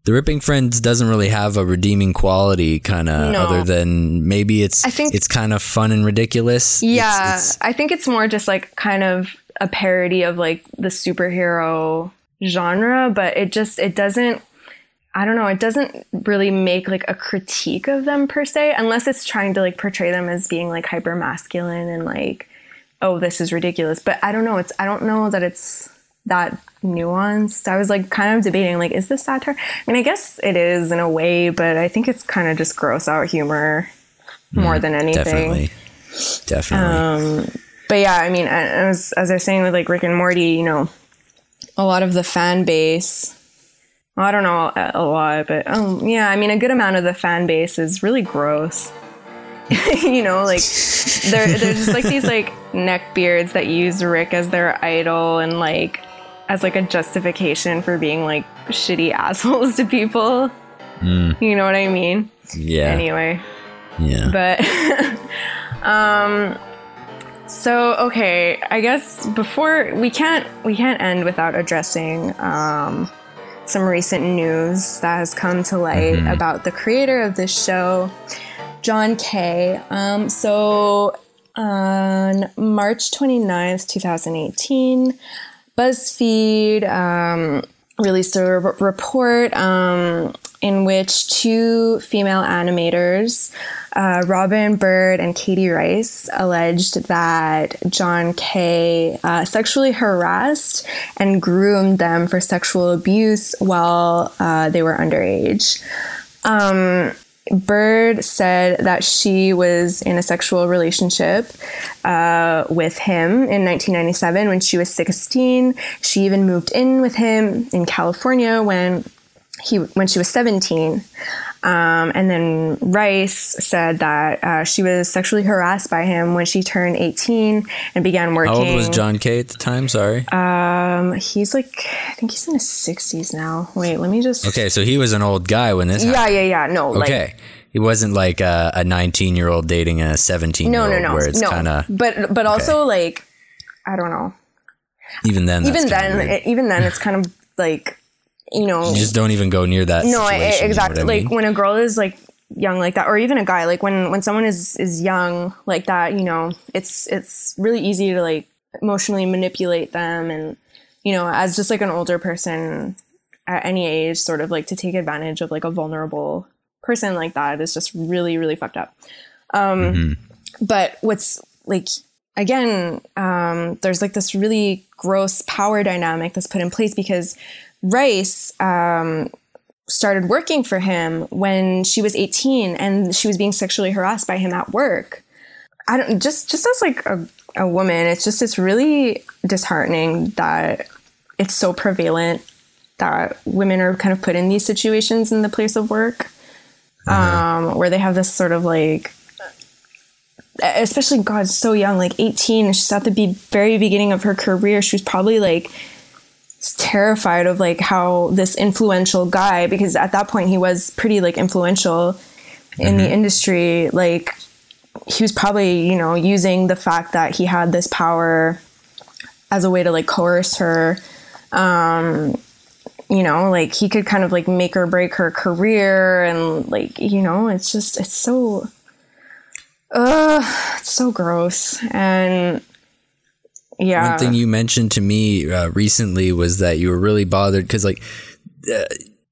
The Ripping Friends doesn't really have a redeeming quality, kind of, other than maybe it's kind of fun and ridiculous. Yeah, I think it's more just like kind of a parody of like the superhero genre, but it doesn't. I don't know. It doesn't really make like a critique of them per se, unless it's trying to like portray them as being like hyper masculine and like, oh, this is ridiculous. But I don't know. I don't know that it's that nuanced. I was like kind of debating, like, is this satire? I mean, I guess it is in a way, but I think it's kind of just gross out humor more than anything. Definitely. But yeah, I mean, as I was saying with like Rick and Morty, you know, a lot of the fan base, well, I don't know a lot, but yeah, I mean, a good amount of the fan base is really gross. You know, like they're just like these like neckbeards that use Rick as their idol and like as like a justification for being like shitty assholes to people. You know what I mean? Yeah. Anyway. Yeah. But So, okay, I guess before we can't end without addressing some recent news that has come to light mm-hmm. about the creator of this show, John K. So on March 29th, 2018, BuzzFeed released a report in which two female animators, Robin Bird and Katie Rice, alleged that John K sexually harassed and groomed them for sexual abuse while they were underage. Bird said that she was in a sexual relationship with him in 1997 when she was 16. She even moved in with him in California when she was 17. And then Rice said that she was sexually harassed by him when she turned 18 and began working. How old was John K at the time? Sorry. He's like, I think he's in his 60s now. Wait, let me just. Okay, so he was an old guy when this happened. Yeah. No, okay. Like, he wasn't like a 19-year-old dating a 17-year-old. No. Where it's kind of. But also, like, I don't know. Even then, it's kind of like. You know, you just don't even go near that. No, exactly. You know I mean? Like when a girl is like young like that, or even a guy, like when someone is young like that, you know, it's really easy to like emotionally manipulate them, and you know, as just like an older person at any age, sort of like to take advantage of like a vulnerable person like that is just really, really fucked up. Mm-hmm. But what's like. Again, there's like this really gross power dynamic that's put in place because Rice started working for him when she was 18 and she was being sexually harassed by him at work. I don't just as like a woman, it's really disheartening that it's so prevalent that women are kind of put in these situations in the place of work where they have this sort of like. Especially, God, so young, like 18. She's at the very beginning of her career. She was probably like terrified of like how this influential guy, because at that point he was pretty like influential in the industry. Like he was probably, you know, using the fact that he had this power as a way to like coerce her. You know, like he could kind of like make or break her career, and like, you know, it's so. It's so gross. And yeah. One thing you mentioned to me recently was that you were really bothered because like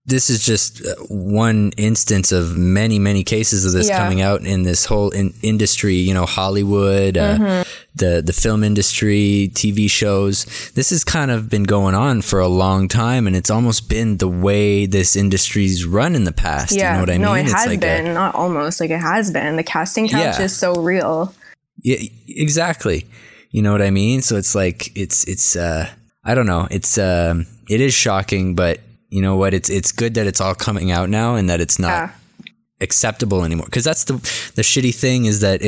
this is just one instance of many, many cases of this coming out in this whole industry, you know, Hollywood, the film industry, TV shows. This has kind of been going on for a long time, and it's almost been the way this industry's run in the past. Yeah. You know what I mean? No, it has been. Not almost. Like, it has been. The casting couch is so real. Yeah, exactly. You know what I mean? So it's like, it's I don't know. It is shocking, but you know what? It's good that it's all coming out now and that it's not acceptable anymore. Because that's the shitty thing is that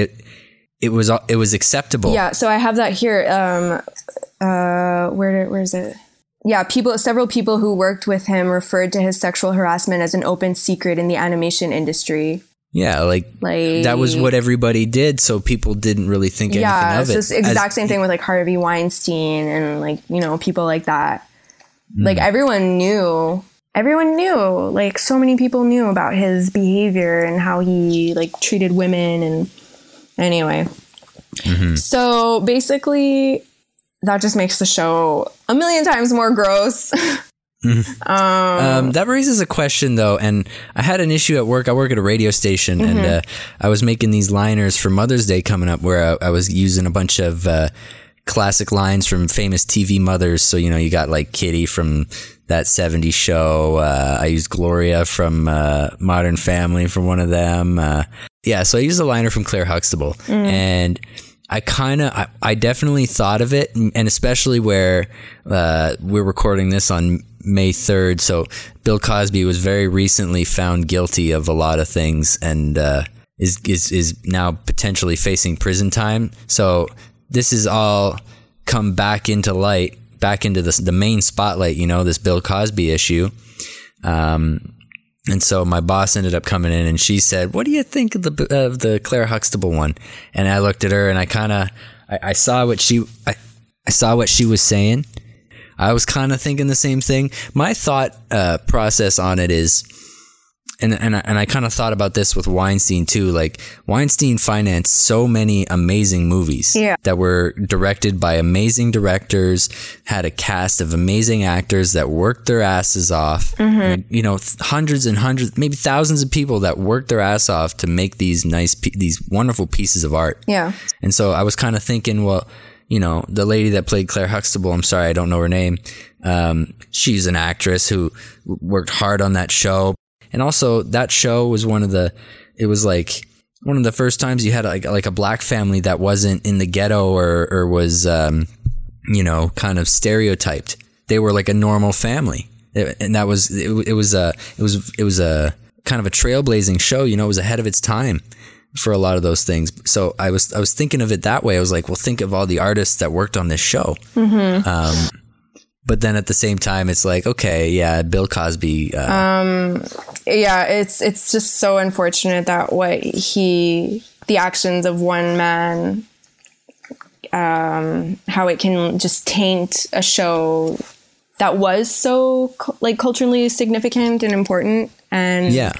it was acceptable. Yeah. So I have that here. Where is it? Yeah. Several people who worked with him referred to his sexual harassment as an open secret in the animation industry. Yeah. Like that was what everybody did. So people didn't really think anything of it. Yeah. It's the exact same thing with like Harvey Weinstein and like, you know, people like that. Like everyone knew, like so many people knew about his behavior and how he like treated women and. Anyway, so basically that just makes the show a million times more gross. That raises a question, though, and I had an issue at work. I work at a radio station, and I was making these liners for Mother's Day coming up where I was using a bunch of classic lines from famous TV mothers. So, you know, you got like Kitty from That 70s Show. I used Gloria from Modern Family from one of them. Yeah, so I used a liner from Claire Huxtable, and I definitely thought of it, and especially where we're recording this on May 3rd, so Bill Cosby was very recently found guilty of a lot of things and is now potentially facing prison time. So this is all come back into light, back into the main spotlight, you know, this Bill Cosby issue. And so my boss ended up coming in, and she said, "What do you think of the Claire Huxtable one?" And I looked at her, and I kind of I saw what she was saying. I was kind of thinking the same thing. My thought process on it is, and I kind of thought about this with Weinstein too. Like, Weinstein financed so many amazing movies that were directed by amazing directors, had a cast of amazing actors that worked their asses off. Mm-hmm. And, you know, hundreds and hundreds, maybe thousands of people that worked their ass off to make these nice, these wonderful pieces of art. Yeah. And so I was kind of thinking, well, you know, the lady that played Claire Huxtable, I'm sorry, I don't know her name. She's an actress who worked hard on that show. And also, that show was one of the first times you had like a black family that wasn't in the ghetto or was, you know, kind of stereotyped. They were like a normal family. And that was, it was a kind of a trailblazing show, you know, it was ahead of its time for a lot of those things. So I was thinking of it that way. I was like, well, think of all the artists that worked on this show. Mm-hmm. But then at the same time, it's like, okay, yeah, Bill Cosby. Yeah, it's just so unfortunate that the actions of one man, how it can just taint a show that was so like culturally significant and important. And yeah.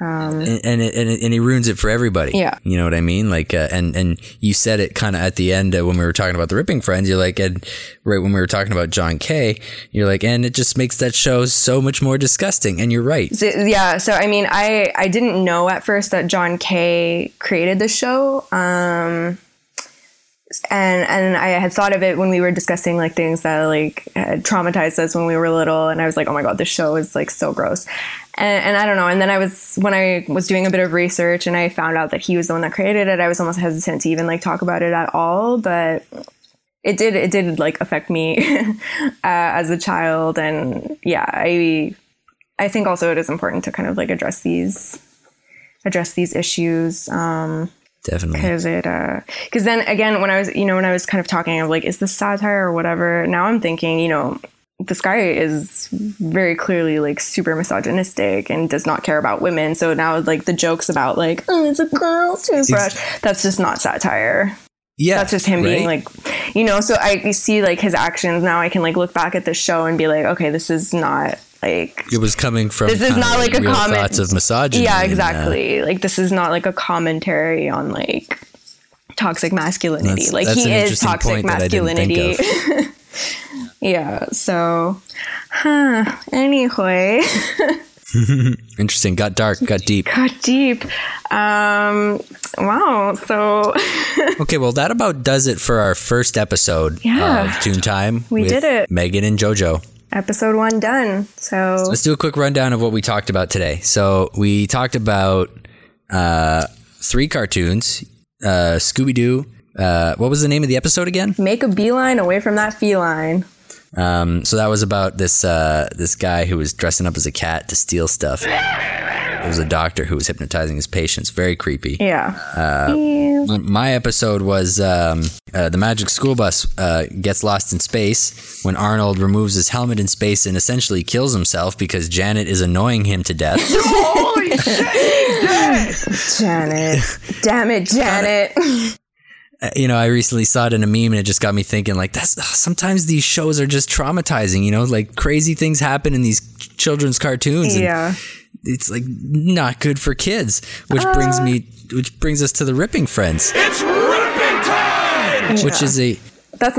And he ruins it for everybody. Yeah. You know what I mean? Like, and you said it kind of at the end when we were talking about The Ripping Friends, you're like, and right when we were talking about John K, you're like, and it just makes that show so much more disgusting. And you're right. So, yeah. So, I mean, I didn't know at first that John K created the show. And I had thought of it when we were discussing like things that like had traumatized us when we were little. And I was like, oh my God, this show is like so gross. And I don't know. And then when I was doing a bit of research and I found out that he was the one that created it, I was almost hesitant to even like talk about it at all. But it did like affect me as a child. And yeah, I think also it is important to kind of like address these issues. Definitely. Because then again, when I was kind of talking of like, is this satire or whatever? Now I'm thinking, you know, this guy is very clearly like super misogynistic and does not care about women. So now like the jokes about like, oh, it's a girl's toothbrush. That's just not satire. Yeah. That's just him being like, you know, so I see like his actions. Now I can like look back at the show and be like, okay, this is not like, it was coming from, this is not like a comment thoughts of misogyny. Yeah, exactly. Like, this is not like a commentary on like toxic masculinity. That's, like, he is toxic masculinity. Yeah, so, anyway. Interesting. Got dark, got deep. Got deep. Wow, so. Okay, well, that about does it for our first episode of Toontime. We did it. Megan and JoJo. Episode 1 done, so. Let's do a quick rundown of what we talked about today. So, we talked about 3 cartoons, Scooby-Doo. What was the name of the episode again? Make a Beeline Away from That Feline. So that was about this this guy who was dressing up as a cat to steal stuff. It was a doctor who was hypnotizing his patients. Very creepy. Yeah. My episode was The Magic School Bus Gets Lost in Space, when Arnold removes his helmet in space and essentially kills himself because Janet is annoying him to death. Holy shit! Janet. Damn it, Janet. You know, I recently saw it in a meme and it just got me thinking like, sometimes these shows are just traumatizing, you know, like crazy things happen in these children's cartoons. Yeah. And it's like not good for kids, which brings us to The Ripping Friends. It's ripping time! Yeah. That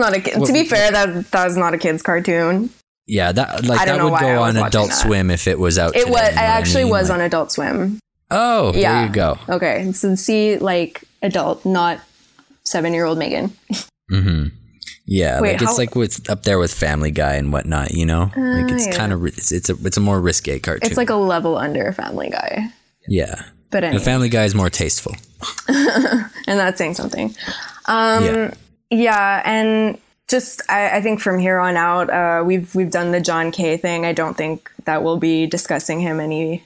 was not a kid's cartoon. Yeah. That would go on Adult Swim if it was out. It today, was, it actually I mean? Was like, on Adult Swim. Oh, yeah. There you go. Okay. So see, like adult, not 7-year-old Megan. Mm-hmm. Yeah. Wait, like it's like with up there with Family Guy and whatnot, you know, like it's kind of, it's a more risque cartoon. It's like a level under Family Guy. Yeah. But anyway. Family Guy is more tasteful. And that's saying something. Yeah. And just, I think from here on out, we've done the John K thing. I don't think that we'll be discussing him any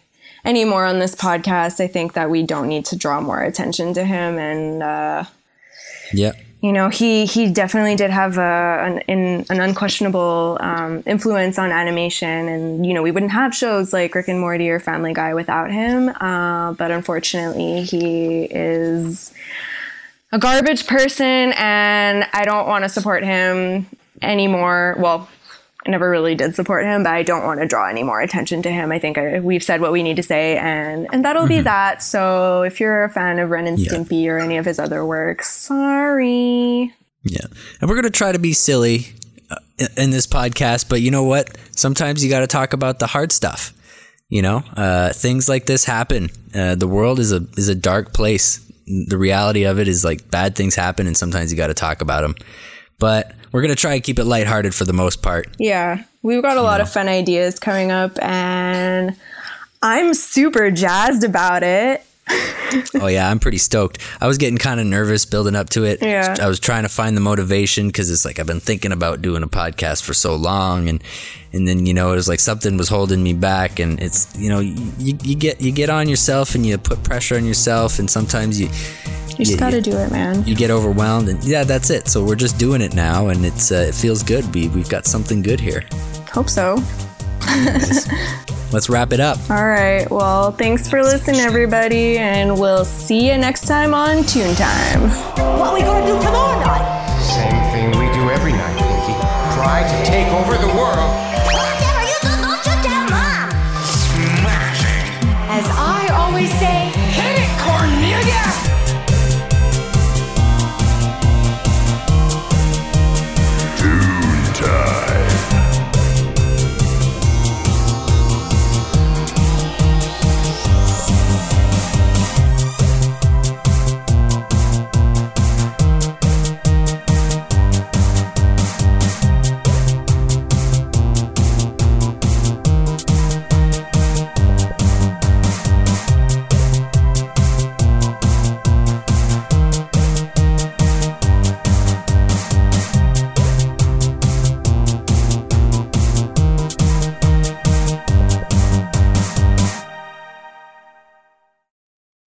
more on this podcast. I think that we don't need to draw more attention to him and, yeah, you know, he definitely did have an unquestionable influence on animation, and you know, we wouldn't have shows like Rick and Morty or Family Guy without him. But unfortunately, he is a garbage person, and I don't want to support him anymore. Well, I never really did support him, but I don't want to draw any more attention to him. I think we've said what we need to say, and that'll be that. So if you're a fan of Ren and Stimpy or any of his other works, sorry. Yeah. And we're going to try to be silly in this podcast, but you know what? Sometimes you got to talk about the hard stuff. You know, things like this happen. The world is a dark place. The reality of it is, like, bad things happen, and sometimes you got to talk about them. But we're going to try and keep it lighthearted for the most part. Yeah. We've got a lot of fun ideas coming up, and I'm super jazzed about it. Oh, yeah. I'm pretty stoked. I was getting kind of nervous building up to it. Yeah. I was trying to find the motivation because it's like I've been thinking about doing a podcast for so long. And then, you know, it was like something was holding me back. And it's, you know, you get on yourself and you put pressure on yourself. And sometimes you just got to do it, man. You get overwhelmed. And yeah, that's it. So we're just doing it now. And it's it feels good. We've got something good here. Hope so. Let's wrap it up. All right. Well, thanks for listening, everybody, and we'll see you next time on Toon Time. What are we going to do tomorrow night? Same thing we do every night, Pinky. Try to take over the world.